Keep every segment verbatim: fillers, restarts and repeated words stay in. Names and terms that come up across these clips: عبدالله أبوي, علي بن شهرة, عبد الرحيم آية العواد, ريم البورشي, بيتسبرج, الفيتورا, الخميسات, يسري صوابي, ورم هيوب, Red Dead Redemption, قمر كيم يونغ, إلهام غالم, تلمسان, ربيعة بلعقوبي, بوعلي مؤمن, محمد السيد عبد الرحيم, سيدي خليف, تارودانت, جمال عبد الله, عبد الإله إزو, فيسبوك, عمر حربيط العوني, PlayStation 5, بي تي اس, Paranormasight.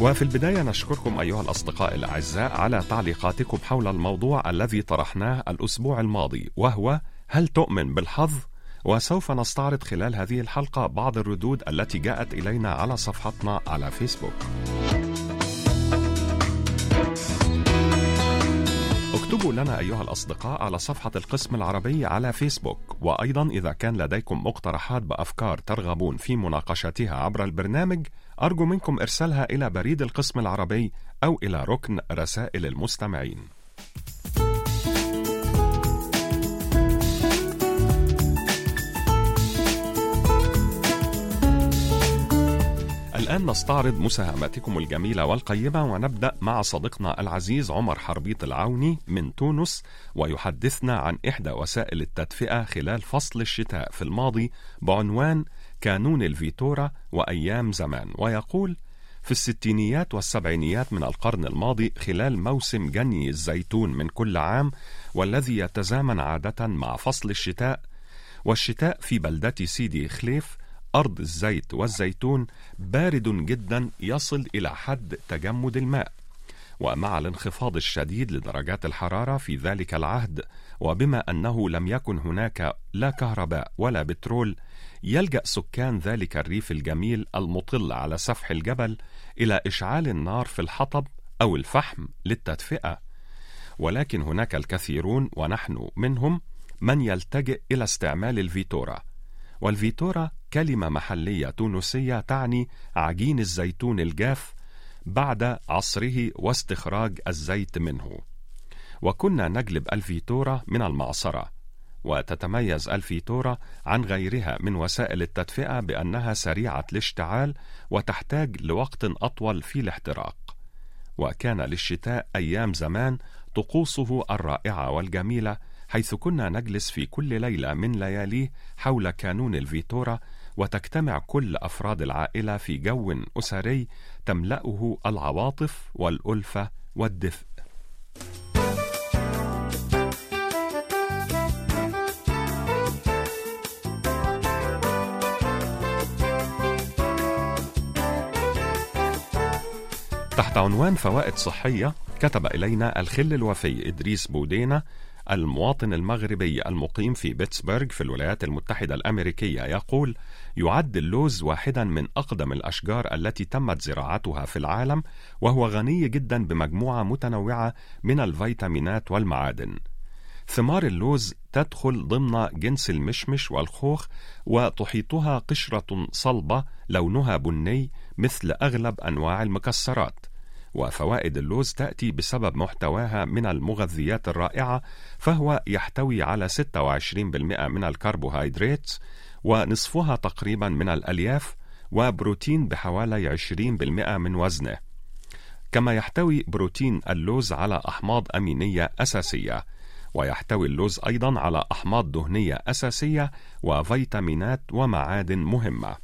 وفي البداية نشكركم أيها الأصدقاء الأعزاء على تعليقاتكم حول الموضوع الذي طرحناه الأسبوع الماضي، وهو هل تؤمن بالحظ؟ وسوف نستعرض خلال هذه الحلقة بعض الردود التي جاءت إلينا على صفحتنا على فيسبوك. اكتبوا لنا أيها الأصدقاء على صفحة القسم العربي على فيسبوك، وأيضا إذا كان لديكم مقترحات بأفكار ترغبون في مناقشتها عبر البرنامج، أرجو منكم إرسالها إلى بريد القسم العربي أو إلى ركن رسائل المستمعين. الآن نستعرض مساهماتكم الجميلة والقيمة، ونبدأ مع صديقنا العزيز عمر حربيط العوني من تونس، ويحدثنا عن إحدى وسائل التدفئة خلال فصل الشتاء في الماضي بعنوان كانون الفيتورا وأيام زمان، ويقول: في الستينيات والسبعينيات من القرن الماضي خلال موسم جني الزيتون من كل عام، والذي يتزامن عادة مع فصل الشتاء، والشتاء في بلدة سيدي خليف أرض الزيت والزيتون بارد جدا يصل إلى حد تجمد الماء، ومع الانخفاض الشديد لدرجات الحرارة في ذلك العهد، وبما أنه لم يكن هناك لا كهرباء ولا بترول، يلجأ سكان ذلك الريف الجميل المطل على سفح الجبل إلى إشعال النار في الحطب أو الفحم للتدفئة. ولكن هناك الكثيرون ونحن منهم من يلتجئ إلى استعمال الفيتورا، والفيتورا كلمة محلية تونسية تعني عجين الزيتون الجاف بعد عصره واستخراج الزيت منه. وكنا نجلب الفيتورا من المعصرة. وتتميز الفيتورا عن غيرها من وسائل التدفئة بأنها سريعة الاشتعال وتحتاج لوقت أطول في الاحتراق. وكان للشتاء أيام زمان طقوسه الرائعة والجميلة، حيث كنا نجلس في كل ليلة من لياليه حول كانون الفيتورا، وتجتمع كل أفراد العائلة في جو أسري تملأه العواطف والألفة والدفء. تحت عنوان فوائد صحية كتب إلينا الخل الوفي إدريس بودينا المواطن المغربي المقيم في بيتسبرج في الولايات المتحدة الأمريكية، يقول: يعد اللوز واحدا من أقدم الأشجار التي تمت زراعتها في العالم، وهو غني جدا بمجموعة متنوعة من الفيتامينات والمعادن. ثمار اللوز تدخل ضمن جنس المشمش والخوخ، وتحيطها قشرة صلبة لونها بني مثل أغلب أنواع المكسرات. وفوائد اللوز تأتي بسبب محتواها من المغذيات الرائعة، فهو يحتوي على ستة وعشرين بالمئة من الكربوهيدرات، ونصفها تقريبا من الألياف، وبروتين بحوالي عشرين بالمئة من وزنه. كما يحتوي بروتين اللوز على أحماض أمينية أساسية، ويحتوي اللوز أيضا على أحماض دهنية أساسية وفيتامينات ومعادن مهمة.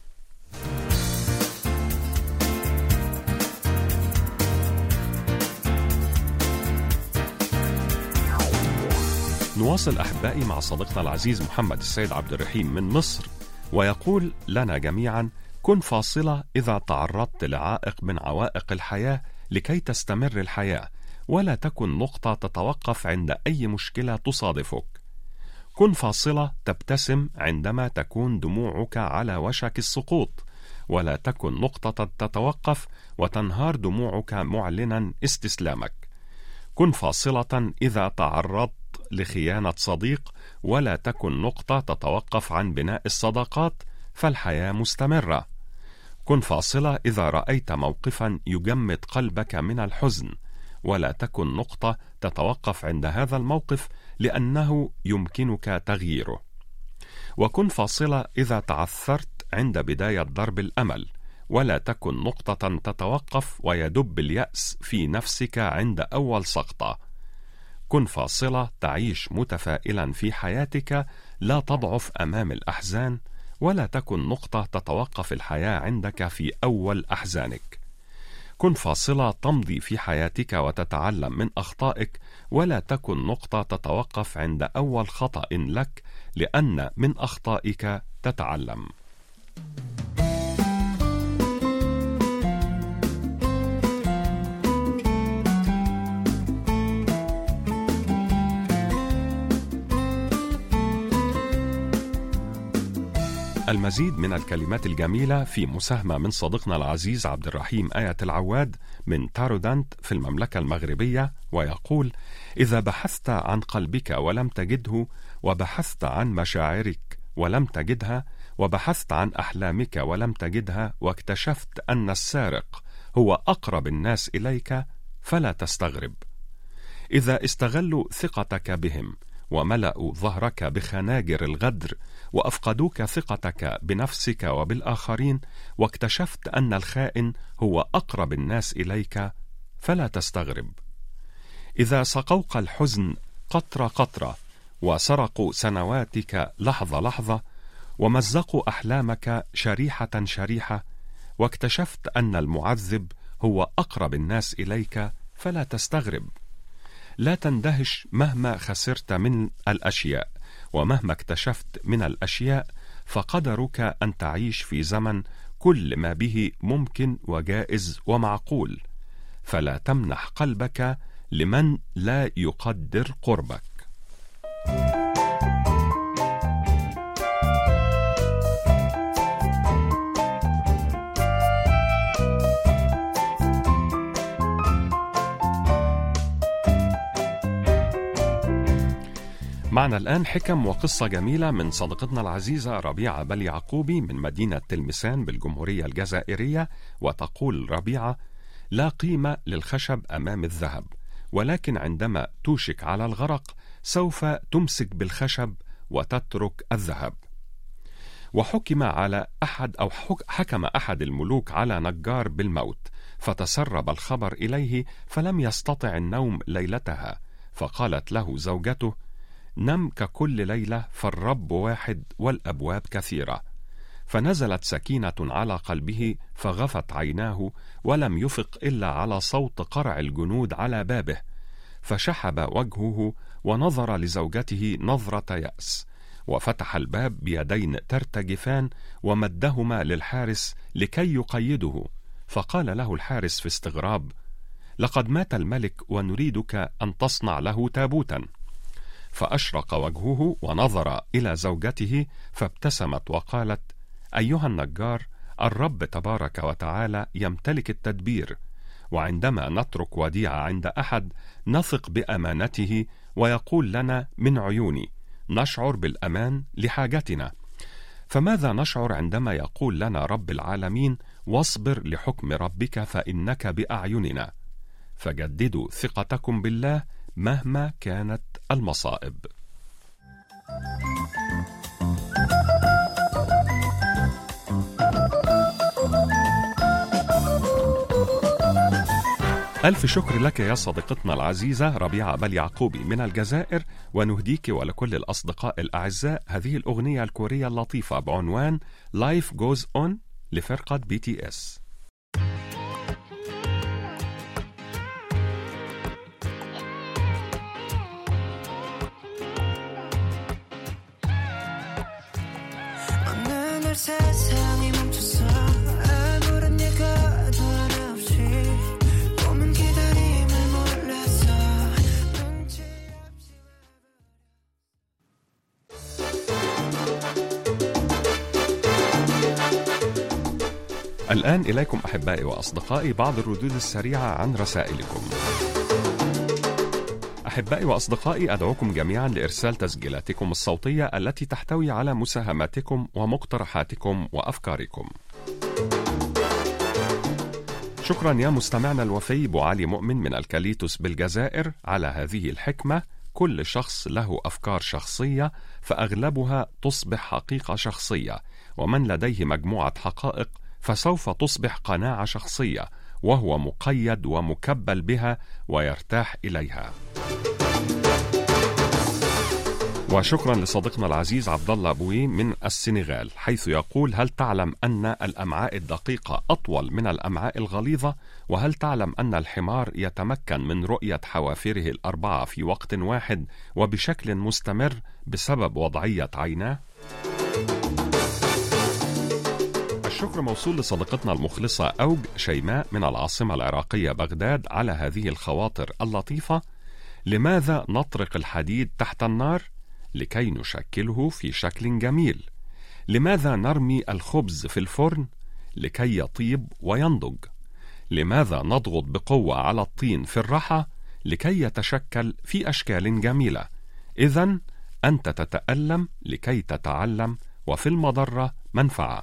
نواصل أحبائي مع صديقنا العزيز محمد السيد عبد الرحيم من مصر، ويقول لنا جميعا: كن فاصلة إذا تعرضت لعائق من عوائق الحياة لكي تستمر الحياة، ولا تكن نقطة تتوقف عند أي مشكلة تصادفك. كن فاصلة تبتسم عندما تكون دموعك على وشك السقوط، ولا تكن نقطة تتوقف وتنهار دموعك معلنا استسلامك. كن فاصلة إذا تعرضت لخيانة صديق، ولا تكن نقطة تتوقف عن بناء الصداقات، فالحياة مستمرة. كن فاصلة إذا رأيت موقفا يجمد قلبك من الحزن، ولا تكن نقطة تتوقف عند هذا الموقف لأنه يمكنك تغييره. وكن فاصلة إذا تعثرت عند بداية ضرب الأمل، ولا تكن نقطة تتوقف ويدب اليأس في نفسك عند أول سقطة. كن فاصلة تعيش متفائلا في حياتك، لا تضعف أمام الأحزان، ولا تكن نقطة تتوقف الحياة عندك في أول أحزانك. كن فاصلة تمضي في حياتك وتتعلم من أخطائك، ولا تكن نقطة تتوقف عند أول خطأ لك، لأن من أخطائك تتعلم. المزيد من الكلمات الجميلة في مساهمة من صديقنا العزيز عبد الرحيم آية العواد من تارودانت في المملكة المغربية، ويقول: إذا بحثت عن قلبك ولم تجده، وبحثت عن مشاعرك ولم تجدها، وبحثت عن أحلامك ولم تجدها، واكتشفت أن السارق هو أقرب الناس إليك، فلا تستغرب. إذا استغلوا ثقتك بهم وملأوا ظهرك بخناجر الغدر، وأفقدوك ثقتك بنفسك وبالآخرين، واكتشفت أن الخائن هو أقرب الناس إليك، فلا تستغرب. إذا سقوك الحزن قطرة قطرة، وسرقوا سنواتك لحظة لحظة، ومزقوا أحلامك شريحة شريحة، واكتشفت أن المعذب هو أقرب الناس إليك، فلا تستغرب. لا تندهش مهما خسرت من الأشياء، ومهما اكتشفت من الأشياء، فقدرك أن تعيش في زمن كل ما به ممكن وجائز ومعقول، فلا تمنح قلبك لمن لا يقدر قربك. معنا الآن حكم وقصة جميلة من صديقتنا العزيزة ربيعة بلعقوبي من مدينة تلمسان بالجمهورية الجزائرية، وتقول ربيعة: لا قيمة للخشب أمام الذهب، ولكن عندما توشك على الغرق سوف تمسك بالخشب وتترك الذهب. وحكم على أحد أو حكم أحد الملوك على نجار بالموت، فتسرب الخبر إليه فلم يستطع النوم ليلتها، فقالت له زوجته: نم ككل ليلة، فالرب واحد والأبواب كثيرة. فنزلت سكينة على قلبه، فغفت عيناه ولم يفق إلا على صوت قرع الجنود على بابه، فشحب وجهه ونظر لزوجته نظرة يأس، وفتح الباب بيدين ترتجفان ومدهما للحارس لكي يقيده. فقال له الحارس في استغراب: لقد مات الملك ونريدك أن تصنع له تابوتا. فأشرق وجهه ونظر إلى زوجته فابتسمت وقالت: أيها النجار، الرب تبارك وتعالى يمتلك التدبير، وعندما نترك وديعة عند أحد نثق بأمانته ويقول لنا من عيوني، نشعر بالأمان لحاجتنا. فماذا نشعر عندما يقول لنا رب العالمين: واصبر لحكم ربك فإنك بأعيننا؟ فجددوا ثقتكم بالله مهما كانت المصائب. ألف شكر لك يا صديقتنا العزيزة ربيعة بلعقوبي من الجزائر، ونهديك ولكل الأصدقاء الأعزاء هذه الأغنية الكورية اللطيفة بعنوان Life Goes On لفرقة بي تي اس. 세상이 멈췄어. 아무런 예가도 하나 없이 보면 기다림을 몰랐어. 눈치 없이 الآن إليكم أحبائي وأصدقائي بعض الردود السريعة عن رسائلكم. أحبائي وأصدقائي، أدعوكم جميعا لإرسال تسجيلاتكم الصوتية التي تحتوي على مساهماتكم ومقترحاتكم وأفكاركم. شكرا يا مستمعنا الوفي بوعلي مؤمن من الكاليتوس بالجزائر على هذه الحكمة: كل شخص له أفكار شخصية، فأغلبها تصبح حقيقة شخصية، ومن لديه مجموعة حقائق فسوف تصبح قناعة شخصية، وهو مقيد ومكبل بها ويرتاح إليها. وشكرا لصديقنا العزيز عبدالله أبوي من السنغال، حيث يقول: هل تعلم أن الأمعاء الدقيقة أطول من الأمعاء الغليظة؟ وهل تعلم أن الحمار يتمكن من رؤية حوافره الأربعة في وقت واحد وبشكل مستمر بسبب وضعية عيناه؟ الشكر موصول لصديقتنا المخلصة أوج شيماء من العاصمة العراقية بغداد على هذه الخواطر اللطيفة. لماذا نطرق الحديد تحت النار؟ لكي نشكله في شكل جميل. لماذا نرمي الخبز في الفرن؟ لكي يطيب وينضج. لماذا نضغط بقوة على الطين في الرحى؟ لكي يتشكل في أشكال جميلة. إذن أنت تتألم لكي تتعلم، وفي المضرة منفعة.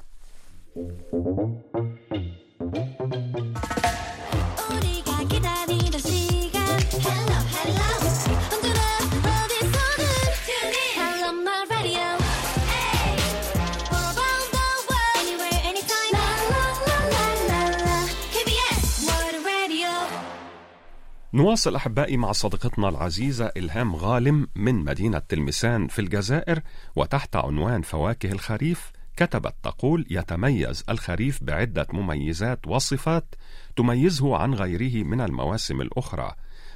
نواصل أحبائي مع صديقتنا العزيزة إلهام غالم من مدينة تلمسان في الجزائر، وتحت عنوان فواكه الخريف كتبت تقول: يتميز الخريف بعدة مميزات وصفات تميزه عن غيره من المواسم الأخرى،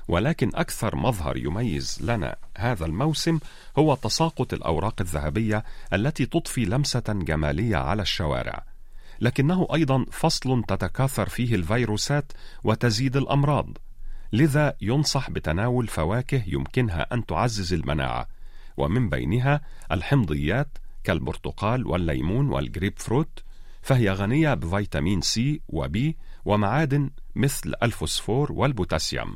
ولكن أكثر مظهر يميز لنا هذا الموسم هو تساقط الأوراق الذهبية التي تضفي لمسة جمالية على الشوارع، لكنه أيضا فصل تتكاثر فيه الفيروسات وتزيد الأمراض، لذا ينصح بتناول فواكه يمكنها أن تعزز المناعة، ومن بينها الحمضيات كالبرتقال والليمون والجريب فروت، فهي غنية بفيتامين سي وبي ومعادن مثل الفوسفور والبوتاسيوم.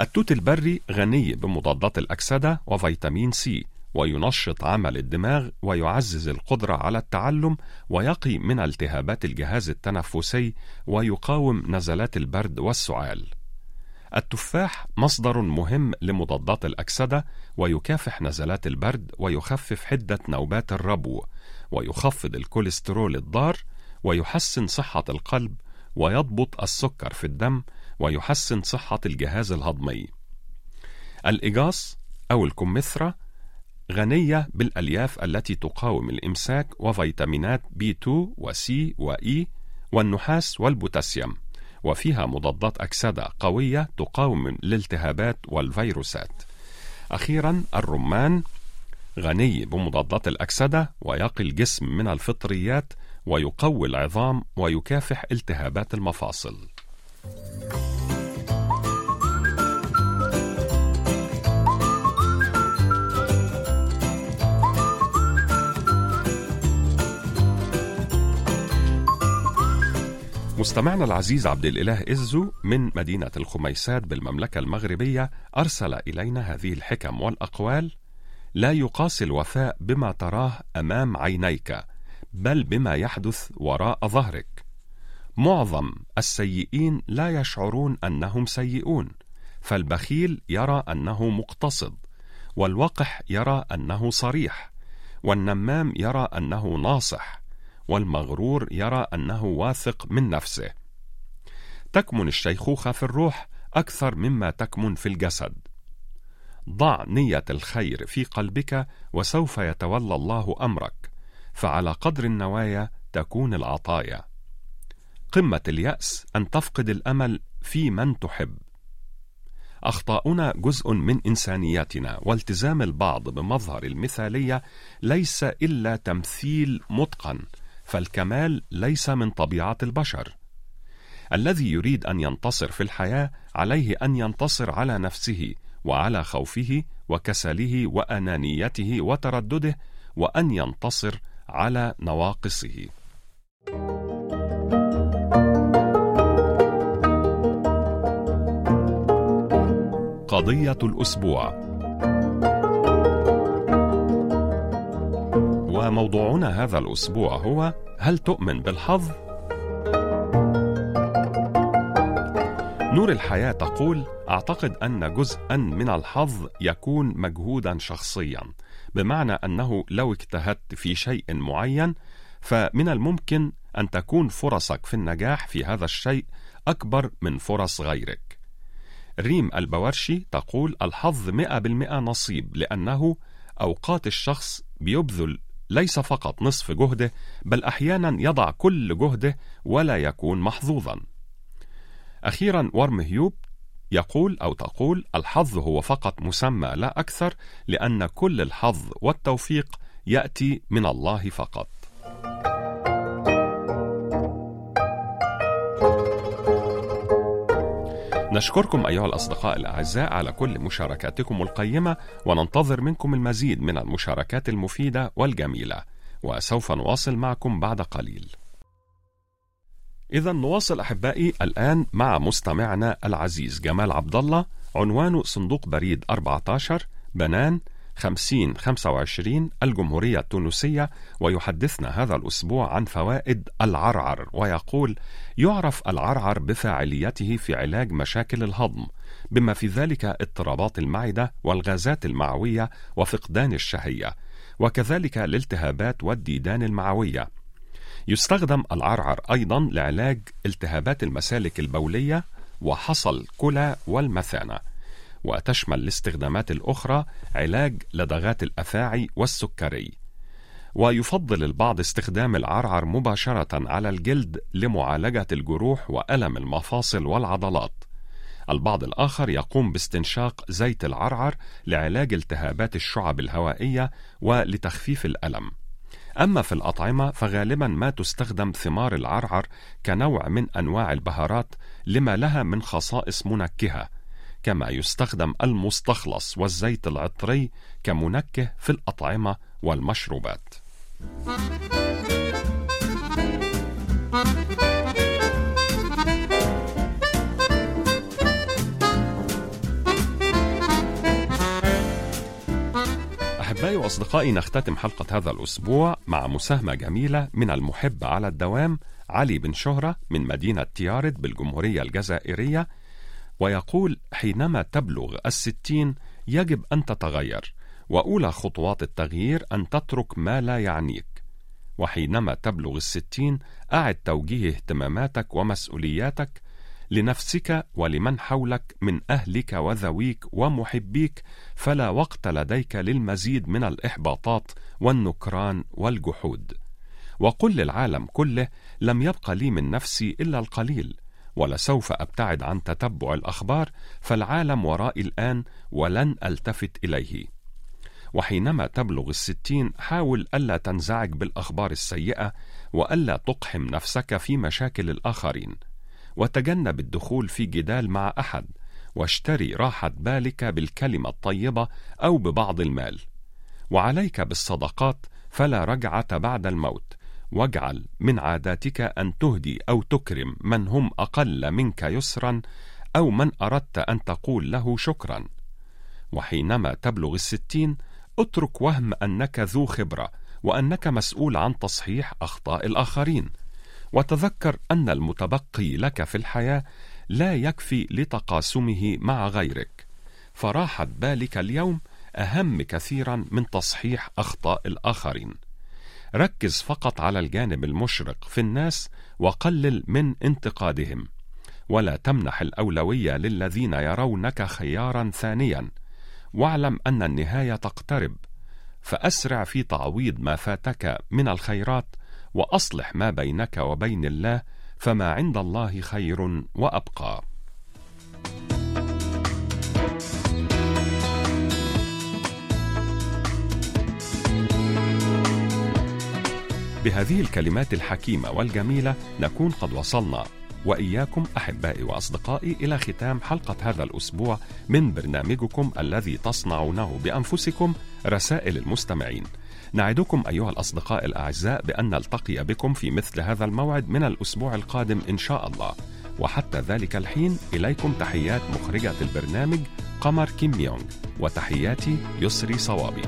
التوت البري غني بمضادات الأكسدة وفيتامين سي، وينشط عمل الدماغ ويعزز القدرة على التعلم، ويقي من التهابات الجهاز التنفسي، ويقاوم نزلات البرد والسعال. التفاح مصدر مهم لمضادات الأكسدة، ويكافح نزلات البرد، ويخفف حدة نوبات الربو، ويخفض الكوليسترول الضار، ويحسن صحة القلب، ويضبط السكر في الدم، ويحسن صحة الجهاز الهضمي. الإجاص أو الكمثرى غنية بالألياف التي تقاوم الإمساك، وفيتامينات بي تو وسي وإي والنحاس والبوتاسيوم، وفيها مضادات أكسدة قوية تقاوم الالتهابات والفيروسات. أخيرا الرمان غني بمضادات الأكسدة، ويقي الجسم من الفطريات، ويقوي العظام، ويكافح التهابات المفاصل. مستمعنا العزيز عبد الإله إزو من مدينة الخميسات بالمملكة المغربية أرسل إلينا هذه الحكم والأقوال: لا يقاس الوفاء بما تراه أمام عينيك، بل بما يحدث وراء ظهرك. معظم السيئين لا يشعرون أنهم سيئون، فالبخيل يرى أنه مقتصد، والوقح يرى أنه صريح، والنمام يرى أنه ناصح، والمغرور يرى أنه واثق من نفسه. تكمن الشيخوخة في الروح أكثر مما تكمن في الجسد. ضع نية الخير في قلبك وسوف يتولى الله أمرك، فعلى قدر النوايا تكون العطايا. قمة اليأس أن تفقد الأمل في من تحب. أخطاؤنا جزء من إنسانيتنا، والتزام البعض بمظهر المثالية ليس إلا تمثيل متقن، فالكمال ليس من طبيعة البشر. الذي يريد أن ينتصر في الحياة عليه أن ينتصر على نفسه وعلى خوفه وكسله وأنانيته وتردده، وأن ينتصر على نواقصه. قضية الأسبوع، وموضوعنا هذا الأسبوع هو: هل تؤمن بالحظ؟ نور الحياة تقول: أعتقد أن جزءا من الحظ يكون مجهودا شخصيا، بمعنى أنه لو اجتهدت في شيء معين فمن الممكن أن تكون فرصك في النجاح في هذا الشيء أكبر من فرص غيرك. ريم البورشي تقول: الحظ مئة بالمئة نصيب، لأنه أوقات الشخص بيبذل ليس فقط نصف جهده، بل أحيانا يضع كل جهده ولا يكون محظوظا. أخيرا ورم هيوب يقول أو تقول: الحظ هو فقط مسمى لا أكثر، لأن كل الحظ والتوفيق يأتي من الله فقط. نشكركم أيها الأصدقاء الأعزاء على كل مشاركاتكم القيمة، وننتظر منكم المزيد من المشاركات المفيدة والجميلة، وسوف نواصل معكم بعد قليل. إذا نواصل أحبائي الآن مع مستمعنا العزيز جمال عبد الله، عنوانه صندوق بريد أربعة عشر بنان خمسين خمسة وعشرين الجمهورية التونسية، ويحدثنا هذا الأسبوع عن فوائد العرعر، ويقول: يعرف العرعر بفاعليته في علاج مشاكل الهضم، بما في ذلك اضطرابات المعدة والغازات المعوية وفقدان الشهية، وكذلك الالتهابات والديدان المعوية. يستخدم العرعر أيضا لعلاج التهابات المسالك البولية وحصى الكلى والمثانة، وتشمل الاستخدامات الأخرى علاج لدغات الأفاعي والسكري. ويفضل البعض استخدام العرعر مباشرة على الجلد لمعالجة الجروح وألم المفاصل والعضلات. البعض الآخر يقوم باستنشاق زيت العرعر لعلاج التهابات الشعب الهوائية ولتخفيف الألم. أما في الأطعمة فغالبا ما تستخدم ثمار العرعر كنوع من أنواع البهارات لما لها من خصائص منكهة، كما يستخدم المستخلص والزيت العطري كمنكه في الأطعمة والمشروبات. أحبائي وأصدقائي، نختتم حلقة هذا الأسبوع مع مساهمة جميلة من المحب على الدوام علي بن شهرة من مدينة تيارت بالجمهورية الجزائرية، ويقول: حينما تبلغ الستين يجب أن تتغير، وأولى خطوات التغيير أن تترك ما لا يعنيك، وحينما تبلغ الستين أعد توجيه اهتماماتك ومسؤولياتك لنفسك ولمن حولك من أهلك وذويك ومحبيك، فلا وقت لديك للمزيد من الإحباطات والنكران والجحود. وقل للعالم كله: لم يبق لي من نفسي إلا القليل، ولسوف أبتعد عن تتبع الأخبار، فالعالم ورائي الآن ولن ألتفت إليه. وحينما تبلغ الستين حاول ألا تنزعج بالأخبار السيئة، وألا تقحم نفسك في مشاكل الآخرين، وتجنب الدخول في جدال مع أحد، واشتري راحة بالك بالكلمة الطيبة أو ببعض المال. وعليك بالصدقات، فلا رجعة بعد الموت، واجعل من عاداتك أن تهدي أو تكرم من هم أقل منك يسرا، أو من أردت أن تقول له شكرا. وحينما تبلغ الستين اترك وهم أنك ذو خبرة، وأنك مسؤول عن تصحيح أخطاء الآخرين، وتذكر أن المتبقي لك في الحياة لا يكفي لتقاسمه مع غيرك، فراحة بالك اليوم أهم كثيرا من تصحيح أخطاء الآخرين. ركز فقط على الجانب المشرق في الناس، وقلل من انتقادهم، ولا تمنح الأولوية للذين يرونك خيارا ثانيا. واعلم أن النهاية تقترب، فأسرع في تعويض ما فاتك من الخيرات، وأصلح ما بينك وبين الله، فما عند الله خير وأبقى. بهذه الكلمات الحكيمة والجميلة نكون قد وصلنا وإياكم أحبائي وأصدقائي إلى ختام حلقة هذا الأسبوع من برنامجكم الذي تصنعونه بأنفسكم، رسائل المستمعين. نعدكم أيها الأصدقاء الأعزاء بأن نلتقي بكم في مثل هذا الموعد من الأسبوع القادم إن شاء الله، وحتى ذلك الحين إليكم تحيات مخرجة البرنامج قمر كيم يونغ، وتحياتي يسري صوابي.